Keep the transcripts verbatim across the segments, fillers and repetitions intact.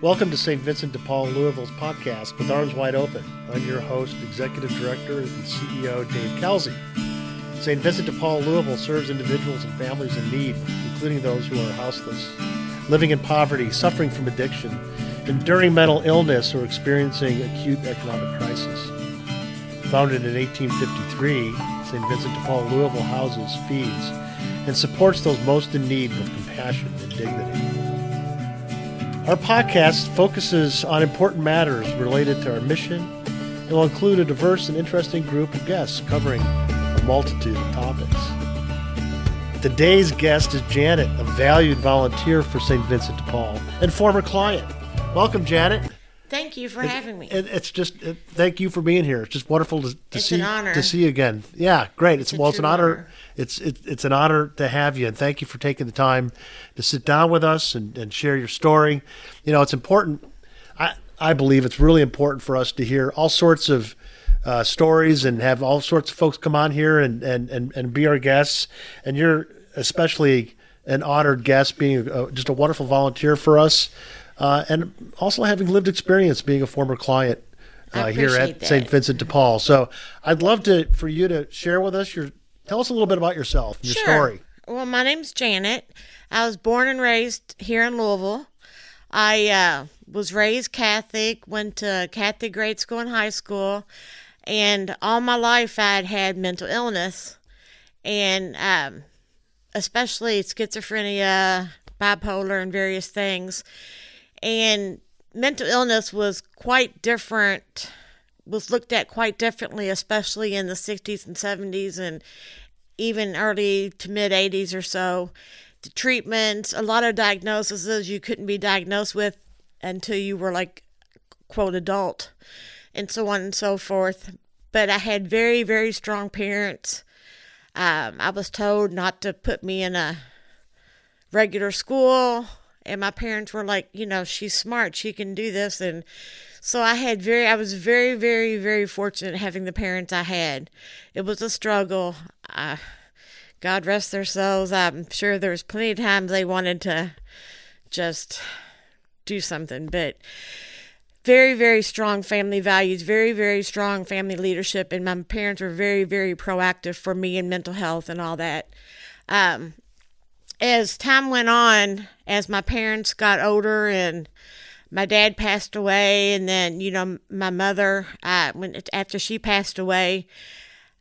Welcome to Saint Vincent de Paul Louisville's podcast, With Arms Wide Open. I'm your host, Executive Director and C E O Dave Kelsey. Saint Vincent de Paul Louisville serves individuals and families in need, including those who are houseless, living in poverty, suffering from addiction, enduring mental illness, or experiencing acute economic crisis. Founded in eighteen fifty-three, Saint Vincent de Paul Louisville houses, feeds, and supports those most in need with compassion and dignity. Our podcast focuses on important matters related to our mission and will include a diverse and interesting group of guests covering a multitude of topics. Today's guest is Janet, a valued volunteer for Saint Vincent de Paul and former client. Welcome, Janet. Thank you for it, having me. It, it's just, it, thank you for being here. It's just wonderful to, to it's see an honor. to see you again. Yeah, great. It's, it's well, it's an honor. honor. It's it, it's an honor to have you, and thank you for taking the time to sit down with us and, and share your story. You know, it's important. I I believe it's really important for us to hear all sorts of uh, stories and have all sorts of folks come on here and and and, and be our guests. And you're especially an honored guest, being a, just a wonderful volunteer for us. Uh, and also having lived experience being a former client uh, here at Saint Vincent de Paul. So I'd love to for you to share with us your, tell us a little bit about yourself, your sure. story. Well, my name's Janet. I was born and raised here in Louisville. I uh, was raised Catholic, went to Catholic grade school and high school, and all my life I'd had mental illness, and um, especially schizophrenia, bipolar, and various things. And mental illness was quite different, was looked at quite differently, especially in the sixties and seventies and even early to mid eighties or so. The treatments, a lot of diagnoses you couldn't be diagnosed with until you were like, quote, adult, and so on and so forth. But I had very, very strong parents. Um, I was told not to put me in a regular school. And my parents were like, you know, she's smart, she can do this. And so I had very, I was very, very, very fortunate having the parents I had. It was a struggle. Uh, God rest their souls. I'm sure there was plenty of times they wanted to just do something. But very, very strong family values, very, very strong family leadership. And my parents were very, very proactive for me and mental health and all that. Um, As time went on, as my parents got older and my dad passed away, and then, you know, my mother, I, when after she passed away,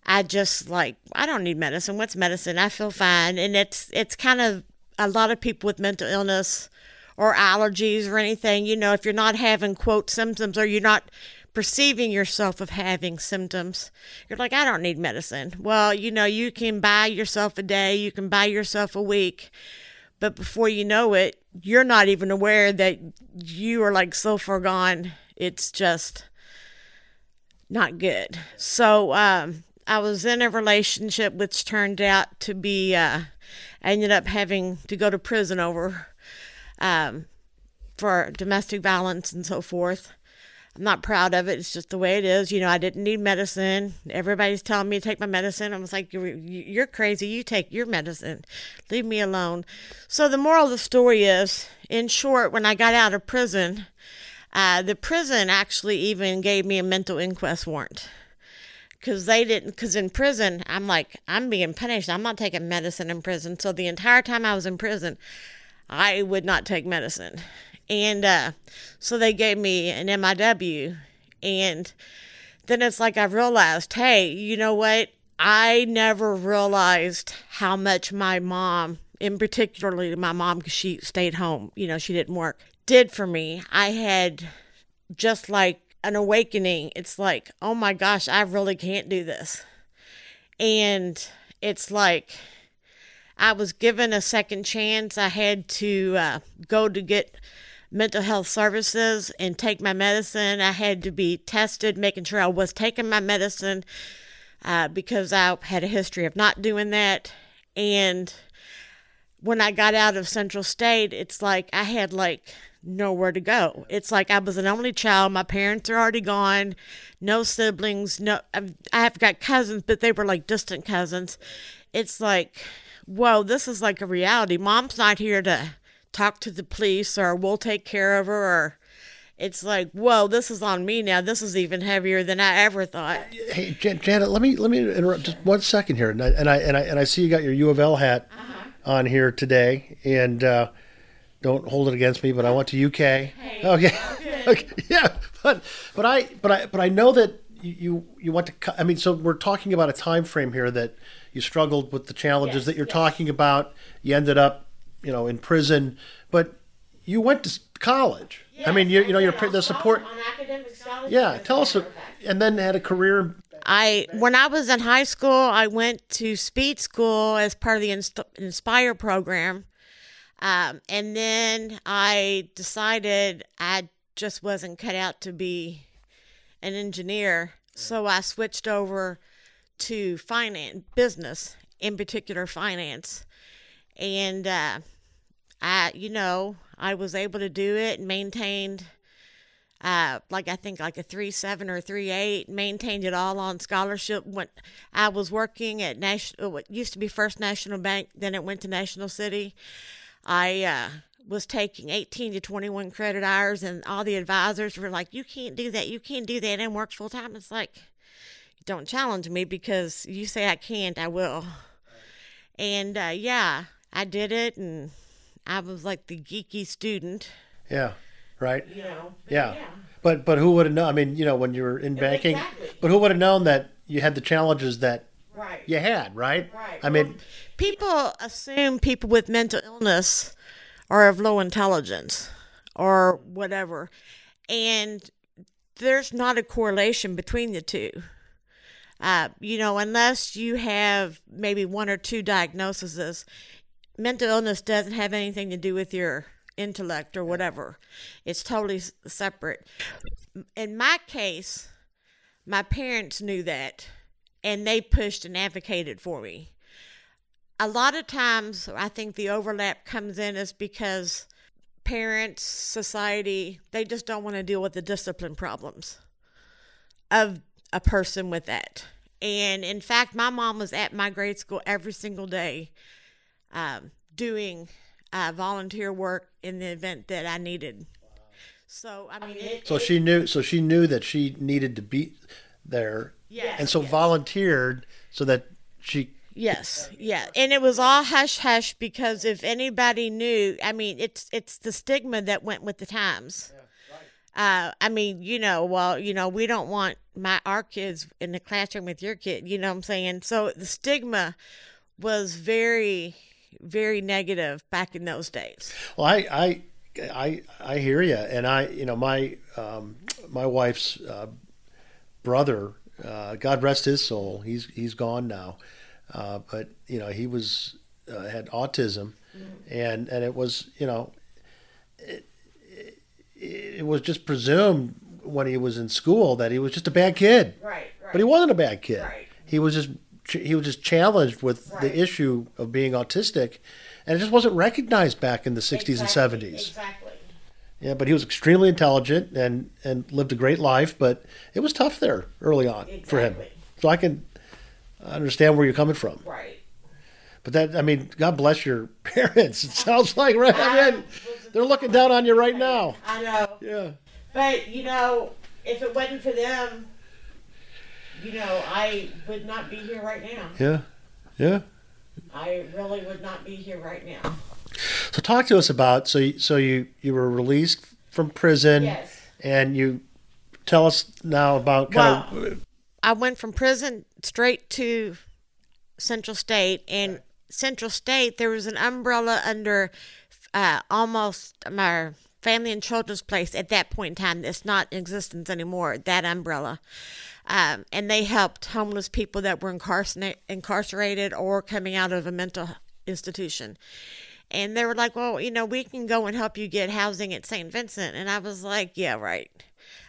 I just like, I don't need medicine. What's medicine? I feel fine. And it's it's kind of a lot of people with mental illness or allergies or anything, you know, if you're not having, quote, symptoms, or you're not perceiving yourself of having symptoms, you're like, I don't need medicine. Well, you know, you can buy yourself a day, you can buy yourself a week, but before you know it, you're not even aware that you are like so far gone. It's just not good. So um, I was in a relationship which turned out to be, uh, I ended up having to go to prison over um, for domestic violence and so forth. I'm not proud of it. It's just the way it is. You know, I didn't need medicine. Everybody's telling me to take my medicine. I was like, you're, you're crazy. You take your medicine. Leave me alone. So the moral of the story is, in short, when I got out of prison, uh, the prison actually even gave me a mental inquest warrant. Because they didn't, because in prison, I'm like, I'm being punished. I'm not taking medicine in prison. So the entire time I was in prison, I would not take medicine. And uh, so they gave me an M I W, and then it's like I realized, hey, you know what? I never realized how much my mom, in particularly my mom, because she stayed home, you know, she didn't work, did for me. I had just like an awakening. It's like, oh my gosh, I really can't do this. And it's like, I was given a second chance. I had to uh, go to get mental health services and take my medicine. I had to be tested, making sure I was taking my medicine uh, because I had a history of not doing that. And when I got out of Central State, it's like I had like nowhere to go. It's like I was an only child. My parents are already gone. No siblings. No, I've got cousins, but they were like distant cousins. It's like, whoa, this is like a reality. Mom's not here to talk to the police, or we'll take care of her, or it's like, whoa, this is on me now. This is even heavier than I ever thought. Hey, Jan- Janet, let me let me interrupt just one second here. And I and I and I, and I see you got your U of L hat uh-huh. on here today, and uh, don't hold it against me, but I went to U K. Hey, okay, okay. okay, yeah, but but I but I but I know that you you went to. I mean, so we're talking about a time frame here that you struggled with the challenges yes, that you're yes. talking about. You ended up, you know, in prison, but you went to college. Yes, I mean, you, you know, your the support. On academic scholarship. Yeah, tell us, and then had a career. I when I was in high school, I went to Speed School as part of the Inst- Inspire program, um, and then I decided I just wasn't cut out to be an engineer, so I switched over to finance, business, in particular finance. And, uh, I, you know, I was able to do it and maintained, uh, like, I think like a three, seven or three, eight, maintained it all on scholarship. When I was working at national, what used to be First National Bank, then it went to National City. I, uh, was taking eighteen to twenty-one credit hours, and all the advisors were like, you can't do that. You can't do that and work full time. It's like, don't challenge me, because you say I can't, I will. And, uh, yeah. I did it, and I was like the geeky student. Yeah, right. You know, but yeah. yeah, but but who would have known? I mean, you know, when you were in banking, exactly. But who would have known that you had the challenges that right. you had, right? Right. I mean, well, people assume people with mental illness are of low intelligence or whatever, and there's not a correlation between the two. Uh, you know, unless you have maybe one or two diagnoses. Mental illness doesn't have anything to do with your intellect or whatever. It's totally separate. In my case, my parents knew that, and they pushed and advocated for me. A lot of times, I think the overlap comes in is because parents, society, they just don't want to deal with the discipline problems of a person with that. And in fact, my mom was at my grade school every single day, Um, doing uh, volunteer work in the event that I needed. So I mean, it, so it, she knew. So she knew that she needed to be there, yes, and so yes. volunteered so that she. Yes, yeah, and it was all hush hush, because if anybody knew, I mean, it's it's the stigma that went with the times. Uh, I mean, you know, well, you know, we don't want my our kids in the classroom with your kid. You know what I'm saying? So the stigma was very. very negative back in those days. Well, I, I, I, I hear you. And I, you know, my, um, my wife's, uh, brother, uh, God rest his soul. He's, he's gone now. Uh, but you know, he was, uh, had autism mm-hmm. and, and it was, you know, it, it, it was just presumed when he was in school that he was just a bad kid, right? right. But he wasn't a bad kid. Right. He was just He was just challenged with right. the issue of being autistic, and it just wasn't recognized back in the sixties exactly, and seventies. Exactly. Yeah, but he was extremely intelligent and, and lived a great life, but it was tough there early on exactly. for him. So I can understand where you're coming from. Right. But that, I mean, God bless your parents. It sounds like, right? I mean, they're looking down on you right now. I know. Yeah. But, you know, if it wasn't for them, you know, I would not be here right now. Yeah, yeah. I really would not be here right now. So talk to us about, so you, so you, you were released from prison. Yes. And you tell us now about kind well, of... I went from prison straight to Central State. And right. Central State, there was an umbrella under uh, almost my Family and Children's Place at that point in time. It's not in existence anymore, that umbrella. Um, and they helped homeless people that were incarcer- incarcerated or coming out of a mental institution. And they were like, well, you know, we can go and help you get housing at Saint Vincent. And I was like, yeah, right.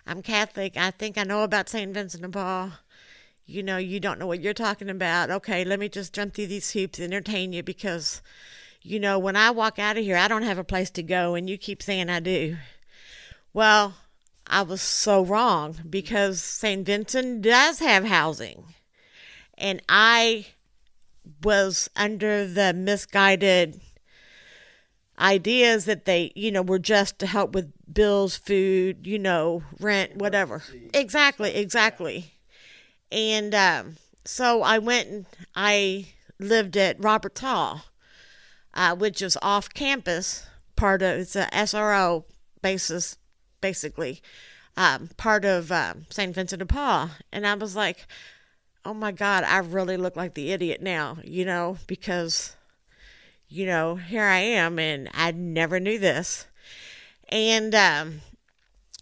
I'm Catholic. I think I know about Saint Vincent de Paul. You know, you don't know what you're talking about. Okay, let me just jump through these hoops and entertain you, because, you know, when I walk out of here, I don't have a place to go, and you keep saying I do. Well, I was so wrong, because Saint Vincent does have housing. And I was under the misguided ideas that they, you know, were just to help with bills, food, you know, rent, whatever. Exactly, exactly. And um, so I went and I lived at Roberts Hall, uh, which is off campus, part of, it's a S R O basis, basically, um, part of um, Saint Vincent de Paul. And I was like, oh my God, I really look like the idiot now, you know, because, you know, here I am and I never knew this. And um,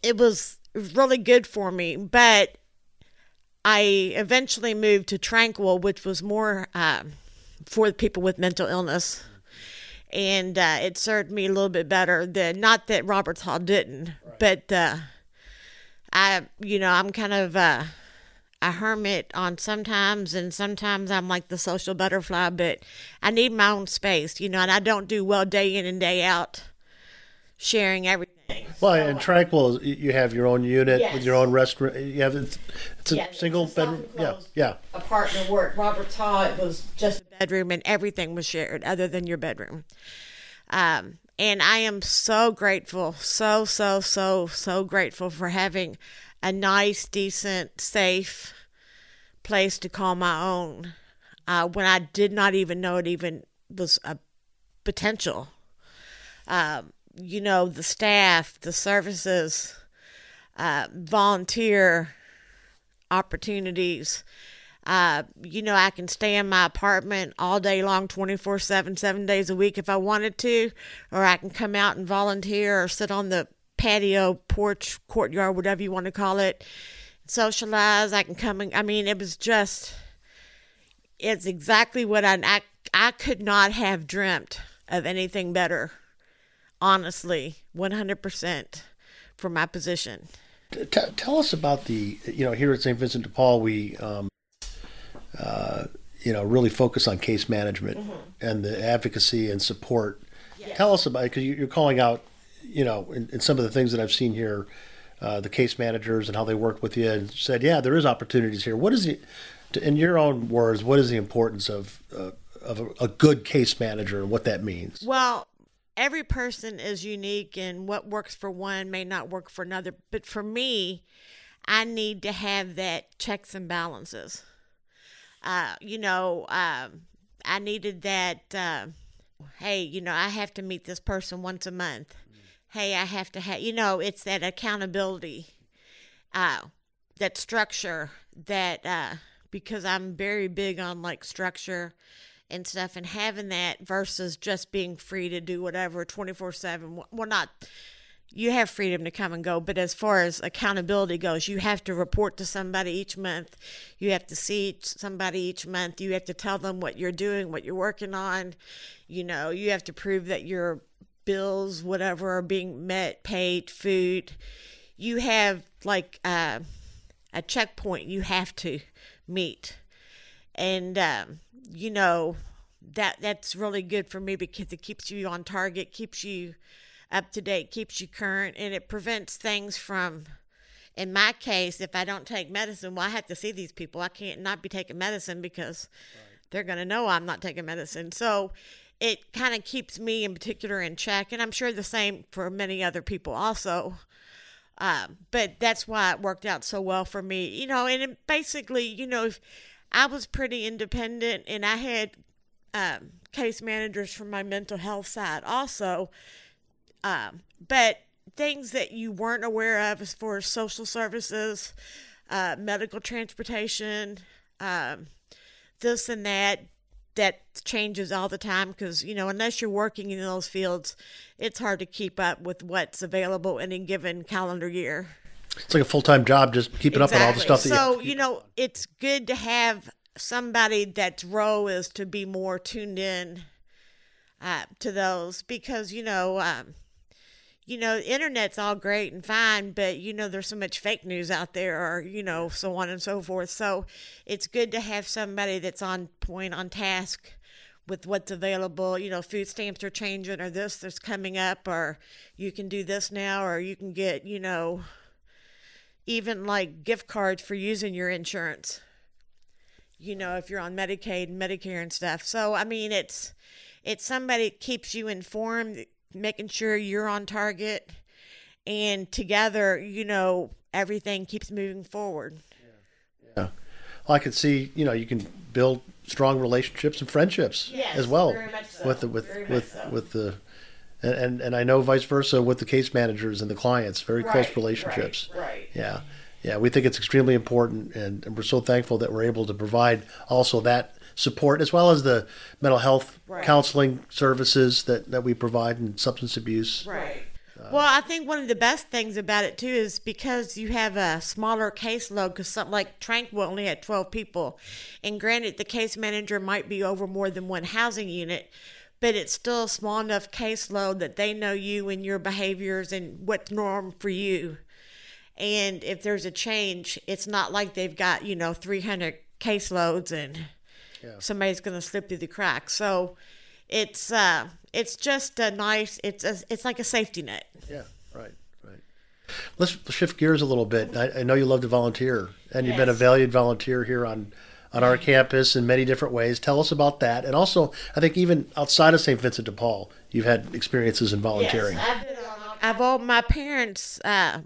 it was really good for me, but I eventually moved to Tranquil, which was more um, for people with mental illness. And uh, it served me a little bit better than, not that Roberts Hall didn't, right. but uh, I, you know, I'm kind of uh, a hermit on sometimes, and sometimes I'm like the social butterfly, but I need my own space, you know, and I don't do well day in and day out sharing everything. Well, so, and Tranquil, you have your own unit yes. with your own restaurant. You have it's, it's a yeah, single it's a bedroom. Yeah, yeah. Apartment work. Roberts Hall, it was just a bedroom, and everything was shared other than your bedroom. Um, and I am so grateful, so so so so grateful for having a nice, decent, safe place to call my own uh, when I did not even know it even was a potential. Um, you know, the staff, the services, uh, volunteer opportunities. Uh, you know, I can stay in my apartment all day long, twenty-four seven, seven days a week if I wanted to, or I can come out and volunteer or sit on the patio, porch, courtyard, whatever you want to call it, socialize. I can come and, I mean, it was just, it's exactly what I, I, I could not have dreamt of anything better. Honestly, one hundred percent for my position. T- tell us about the, you know, here at Saint Vincent de Paul, we, um, uh, you know, really focus on case management mm-hmm. and the advocacy and support. Yes. Tell us about it, because you're calling out, you know, in, in some of the things that I've seen here, uh, the case managers and how they work with you and said, yeah, there is opportunities here. What is the, in your own words, what is the importance of, uh, of a, a good case manager and what that means? Well, every person is unique, and what works for one may not work for another. But for me, I need to have that checks and balances. Uh, you know, uh, I needed that, uh, hey, you know, I have to meet this person once a month. Mm-hmm. Hey, I have to have, you know, it's that accountability, uh, that structure, that uh, because I'm very big on, like, structure and stuff, and having that versus just being free to do whatever twenty-four seven. Well, not, you have freedom to come and go, but as far as accountability goes, you have to report to somebody each month. You have to see somebody each month. You have to tell them what you're doing, what you're working on. You know, you have to prove that your bills, whatever, are being met, paid, food. You have like uh, a checkpoint you have to meet. And, um, you know, that that's really good for me because it keeps you on target, keeps you up to date, keeps you current, and it prevents things from, in my case, if I don't take medicine, well, I have to see these people. I can't not be taking medicine because right. they're going to know I'm not taking medicine. So it kind of keeps me in particular in check, and I'm sure the same for many other people also. Um, but that's why it worked out so well for me. You know, and it basically, you know, if, I was pretty independent, and I had um, case managers from my mental health side also. Um, but things that you weren't aware of as far as social services, uh, medical transportation, um, this and that, that changes all the time because, you know, unless you're working in those fields, it's hard to keep up with what's available in a given calendar year. It's like a full-time job, just keeping exactly. up on all the stuff that so, you So, you know, it's good to have somebody that's role is to be more tuned in uh, to those because, you know, um, you know, the internet's all great and fine, but, you know, there's so much fake news out there or, you know, so on and so forth. So it's good to have somebody that's on point, on task with what's available. You know, food stamps are changing or this that's coming up or you can do this now or you can get, you know, even like gift cards for using your insurance, you know, if you're on Medicaid and Medicare and stuff. So, I mean, it's, it's somebody that keeps you informed, making sure you're on target, and together, you know, everything keeps moving forward. Yeah. yeah. Well, I could see, you know, you can build strong relationships and friendships yes, as well very much so. with the, with, very with, much so. with the, and, and I know vice versa with the case managers and the clients, very right, close relationships. Right. right. Yeah. Yeah. We think it's extremely important, and, and we're so thankful that we're able to provide also that support, as well as the mental health right. counseling services that, that we provide, and substance abuse. Right. Uh, well, I think one of the best things about it, too, is because you have a smaller caseload, because something like Tranquil only had twelve people. And granted, the case manager might be over more than one housing unit, but it's still a small enough caseload that they know you and your behaviors and what's norm for you. And if there's a change, it's not like they've got, you know, three hundred caseloads and... Yeah. Somebody's going to slip through the cracks. So it's uh, it's just a nice, it's a, it's like a safety net. Yeah, right, right. Let's shift gears a little bit. I, I know you love to volunteer, and yes. you've been a valued volunteer here on, on our campus in many different ways. Tell us about that. And also, I think even outside of Saint Vincent de Paul, you've had experiences in volunteering. Yes, I've been on all- I've all, my parents uh,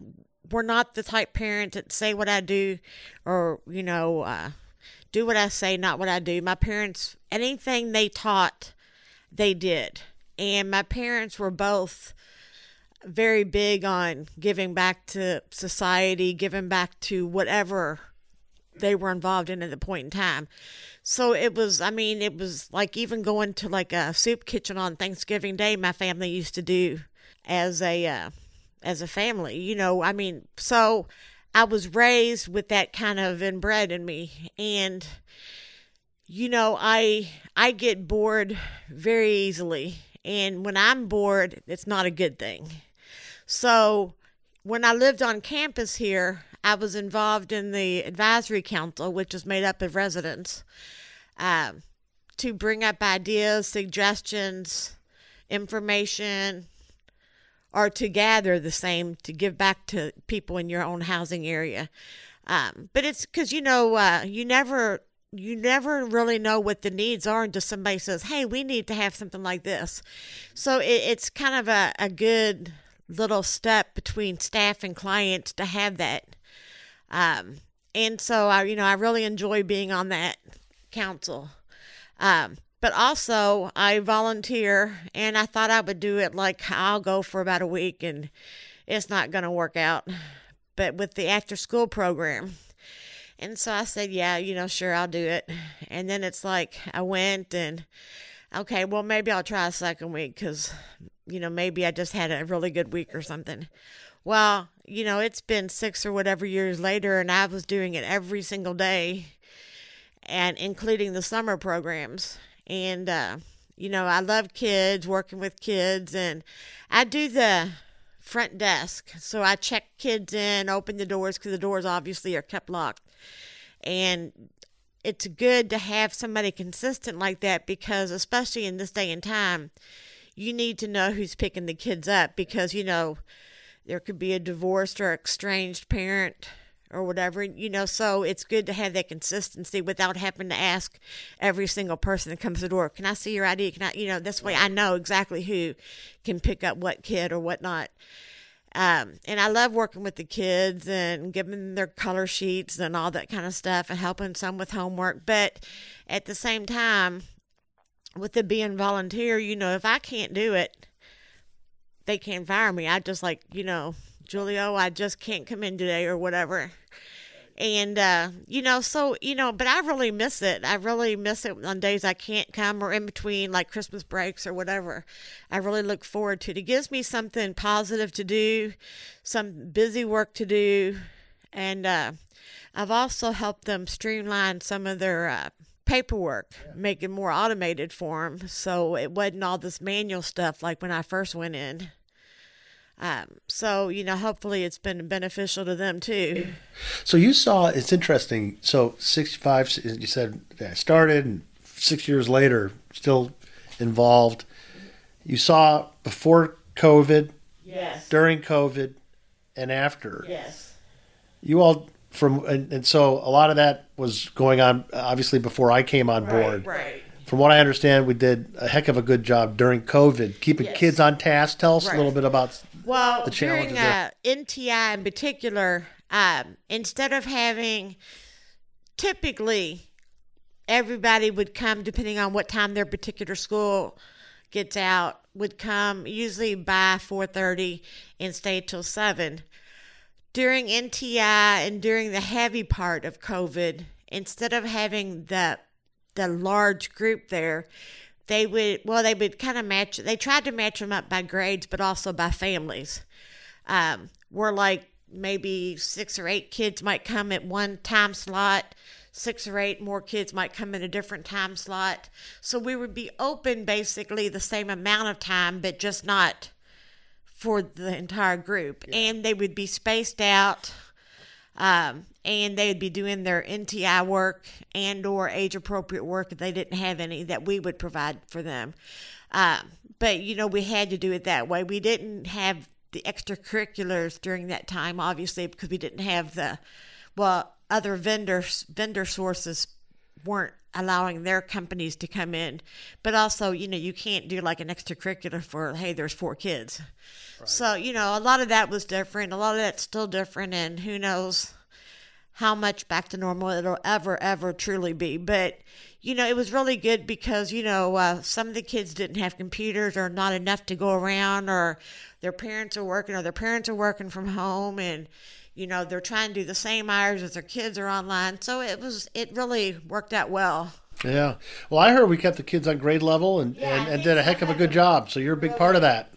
were not the type parent that say what I do or, you know, uh, do what I say, not what I do. My parents, anything they taught, they did. And my parents were both very big on giving back to society, giving back to whatever they were involved in at the point in time. So it was, I mean, it was like even going to like a soup kitchen on Thanksgiving Day, my family used to do as a, uh, as a family, you know, I mean, so... I was raised with that kind of inbred in me, and you know, I I get bored very easily, and when I'm bored, it's not a good thing. So when I lived on campus here, I was involved in the advisory council, which is made up of residents, uh, to bring up ideas, suggestions, information, or to gather the same, to give back to people in your own housing area. Um, but it's because, you know, uh, you never you never really know what the needs are until somebody says, hey, we need to have something like this. So it, it's kind of a, a good little step between staff and clients to have that. Um, and so, I, you know, I really enjoy being on that council. Um But also, I volunteer, and I thought I would do it like I'll go for about a week, and it's not going to work out. But with the after-school program. And so I said, yeah, you know, sure, I'll do it. And then it's like I went and, okay, well, maybe I'll try a second week because, you know, maybe I just had a really good week or something. Well, you know, it's been six or whatever years later, and I was doing it every single day, and including the summer programs. And, uh, you know, I love kids, working with kids, and I do the front desk. So I check kids in, open the doors, because the doors obviously are kept locked. And it's good to have somebody consistent like that, because especially in this day and time, you need to know who's picking the kids up, because, you know, there could be a divorced or estranged parent or whatever, you know, so it's good to have that consistency without having to ask every single person that comes to the door, can I see your I D? Can I, you know, this way I know exactly who can pick up what kid or whatnot. Um, and I love working with the kids and giving them their color sheets and all that kind of stuff and helping some with homework. But at the same time, with it being volunteer, you know, if I can't do it, they can't fire me. I just like, you know, Julio, I just can't come in today or whatever. And, uh, you know, so, you know, but I really miss it. I really miss it on days I can't come or in between like Christmas breaks or whatever. I really look forward to it. It gives me something positive to do, some busy work to do. And uh, I've also helped them streamline some of their uh, paperwork, yeah. make it more automated for them. So it wasn't all this manual stuff like when I first went in. Um, so, you know, hopefully it's been beneficial to them too. So you saw, it's interesting. So sixty-five, you said I started and six years later, still involved. You saw before COVID, yes. during COVID, and after. Yes. You all from, and, and so a lot of that was going on obviously before I came on right, board. Right. from what I understand, we did a heck of a good job during COVID, keeping yes. kids on task. Tell us right. a little bit about well, the challenges during, uh, there. N T I in particular, um, instead of having typically everybody would come, depending on what time their particular school gets out, would come usually by four thirty and stay till seven. During N T I and during the heavy part of COVID, instead of having the the large group there, they would, well, they would kind of match, they tried to match them up by grades, but also by families. Um, we're like maybe six or eight kids might come at one time slot, six or eight more kids might come in a different time slot. So we would be open basically the same amount of time, but just not for the entire group. Yeah. And they would be spaced out, um, and they would be doing their N T I work and or age-appropriate work if they didn't have any that we would provide for them. Um, but, you know, we had to do it that way. We didn't have the extracurriculars during that time, obviously, because we didn't have the, well, other vendors, vendor sources weren't allowing their companies to come in. But also, you know, you can't do like an extracurricular for, hey, there's four kids. Right. So, you know, a lot of that was different. A lot of that's still different, and who knows how much back to normal it'll ever, ever truly be. But, you know, it was really good because, you know, uh, some of the kids didn't have computers or not enough to go around, or their parents are working or their parents are working from home, and, you know, they're trying to do the same hours as their kids are online. So it was, it really worked out well. Yeah. Well, I heard we kept the kids on grade level and, yeah, and, and did a heck of a good job. So you're a big part of that.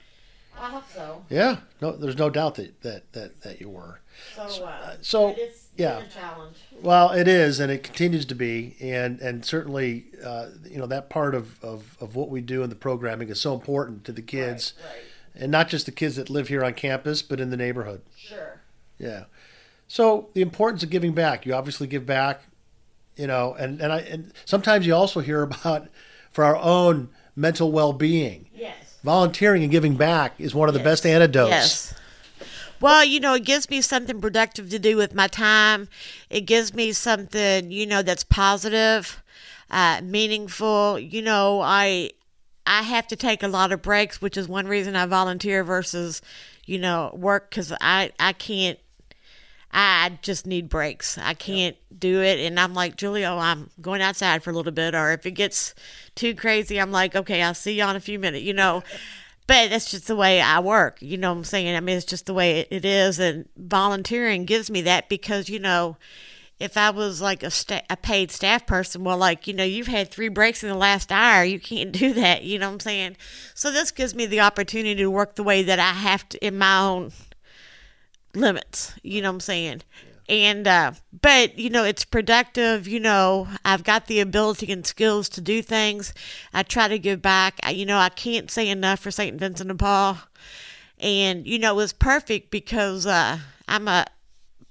I hope so. Yeah. No, there's no doubt that, that, that, that you were. So, uh, so yeah, a challenge. Well, it is, and it continues to be, and and certainly, uh, you know, that part of, of, of what we do in the programming is so important to the kids, right, right. and not just the kids that live here on campus, but in the neighborhood. Sure. Yeah. So the importance of giving back. You obviously give back, you know, and and I and sometimes you also hear about for our own mental well-being. Yes. Volunteering and giving back is one of yes. the best antidotes. Yes. Well, you know, it gives me something productive to do with my time. It gives me something, you know, that's positive, uh, meaningful. You know, I I have to take a lot of breaks, which is one reason I volunteer versus, you know, work, because I, I can't, I just need breaks. I can't yep. do it. And I'm like, Julio, I'm going outside for a little bit. Or if it gets too crazy, I'm like, okay, I'll see you in a few minutes, you know. But that's just the way I work. You know what I'm saying? I mean, it's just the way it, it is. And volunteering gives me that because, you know, if I was like a, sta- a paid staff person, well, like, you know, you've had three breaks in the last hour. You can't do that. You know what I'm saying? So this gives me the opportunity to work the way that I have to in my own limits. You know what I'm saying? Yeah. And, uh, but, you know, it's productive. You know, I've got the ability and skills to do things. I try to give back. I, you know, I can't say enough for Saint Vincent de Paul. And, you know, it was perfect because uh, I'm a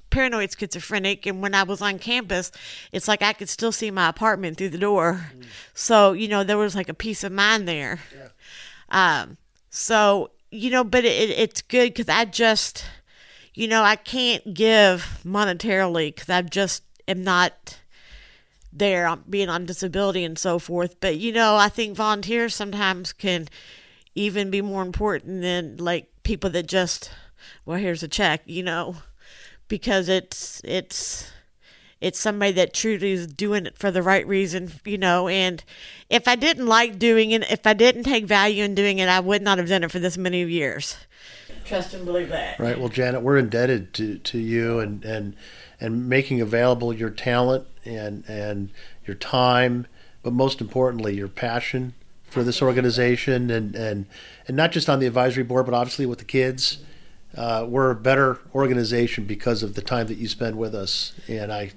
paranoid schizophrenic. And when I was on campus, it's like I could still see my apartment through the door. Mm. So, you know, there was like a peace of mind there. Yeah. Um, so, you know, but it, it's good because I just... You know, I can't give monetarily because I just am not there, I'm being on disability and so forth. But, you know, I think volunteers sometimes can even be more important than, like, people that just, well, here's a check, you know, because it's it's it's somebody that truly is doing it for the right reason, you know. And if I didn't like doing it, if I didn't take value in doing it, I would not have done it for this many years. Trust and believe that. Right. Well, Janet, we're indebted to, to you and, and and making available your talent and and your time, but most importantly, your passion for this organization and, and, and not just on the advisory board, but obviously with the kids. Uh, we're a better organization because of the time that you spend with us, and I,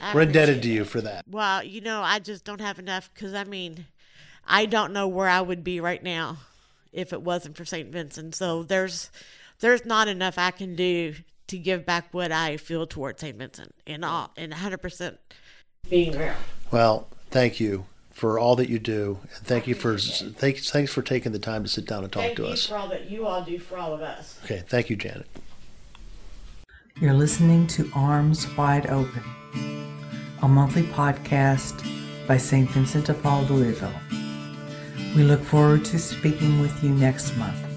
I we're indebted it. to you for that. Well, you know, I just don't have enough because, I mean, I don't know where I would be right now if it wasn't for Saint Vincent. So there's there's not enough I can do to give back what I feel towards Saint Vincent and all and one hundred percent being real. Well, thank you for all that you do. And thank you for thanks thanks for taking the time to sit down and talk thank to us. Thank you for all that you all do for all of us. Okay, thank you, Janet. You're listening to Arms Wide Open, a monthly podcast by Saint Vincent de Paul Louisville. We look forward to speaking with you next month.